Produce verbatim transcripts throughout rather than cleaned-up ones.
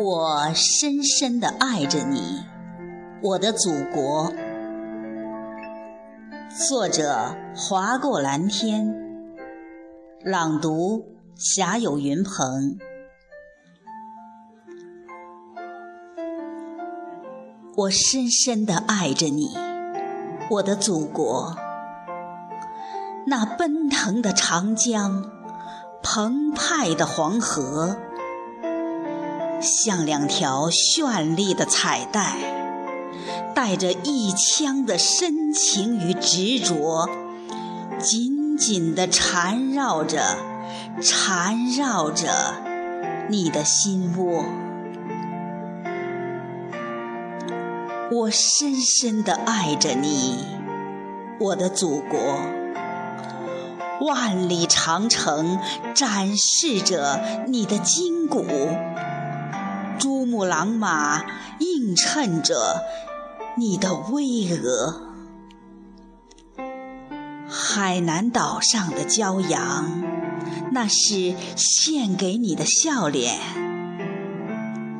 我深深地爱着你，我的祖国。作者：划过蓝天，朗读：侠友云鹏。我深深地爱着你，我的祖国。那奔腾的长江，澎湃的黄河，像两条绚丽的彩带，带着一腔的深情与执着，紧紧地缠绕着缠绕着你的心窝。我深深地爱着你，我的祖国。万里长城展示着你的筋骨，珠穆朗玛映衬着你的巍峨，海南岛上的骄阳，那是献给你的笑脸；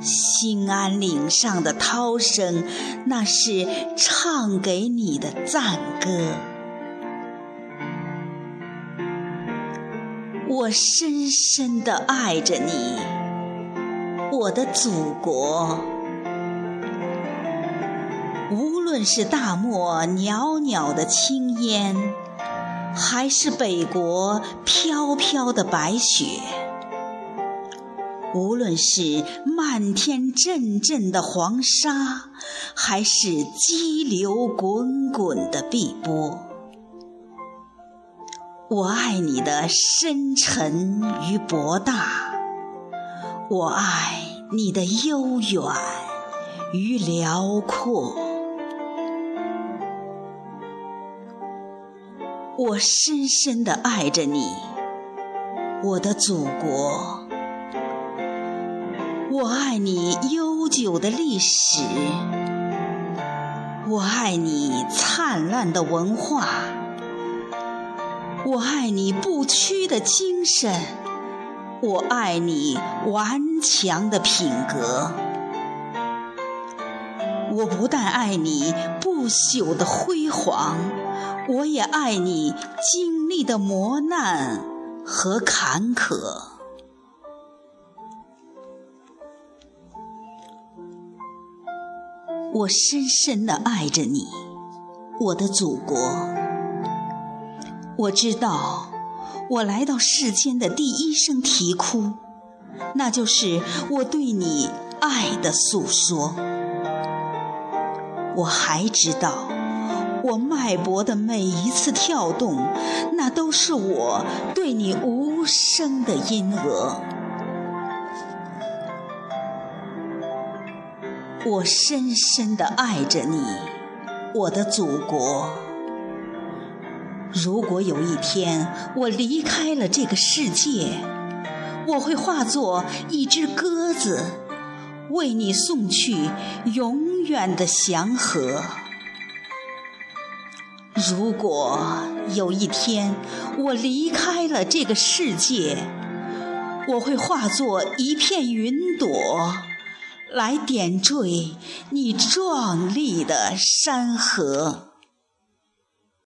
兴安岭上的涛声，那是唱给你的赞歌。我深深地爱着你，我的祖国。无论是大漠袅袅的青烟，还是北国飘飘的白雪，无论是漫天阵阵的黄沙，还是激流滚滚的碧波，我爱你的深沉与博大，我爱你的悠远与辽阔。我深深地爱着你，我的祖国。我爱你悠久的历史，我爱你灿烂的文化，我爱你不屈的精神，我爱你顽强的品格。我不但爱你不朽的辉煌，我也爱你经历的磨难和坎坷。我深深地爱着你，我的祖国。我知道我来到世间的第一声啼哭，那就是我对你爱的诉说。我还知道，我脉搏的每一次跳动，那都是我对你无声的音额。我深深地爱着你，我的祖国。如果有一天我离开了这个世界，我会化作一只鸽子，为你送去永远的祥和。如果有一天我离开了这个世界，我会化作一片云朵，来点缀你壮丽的山河。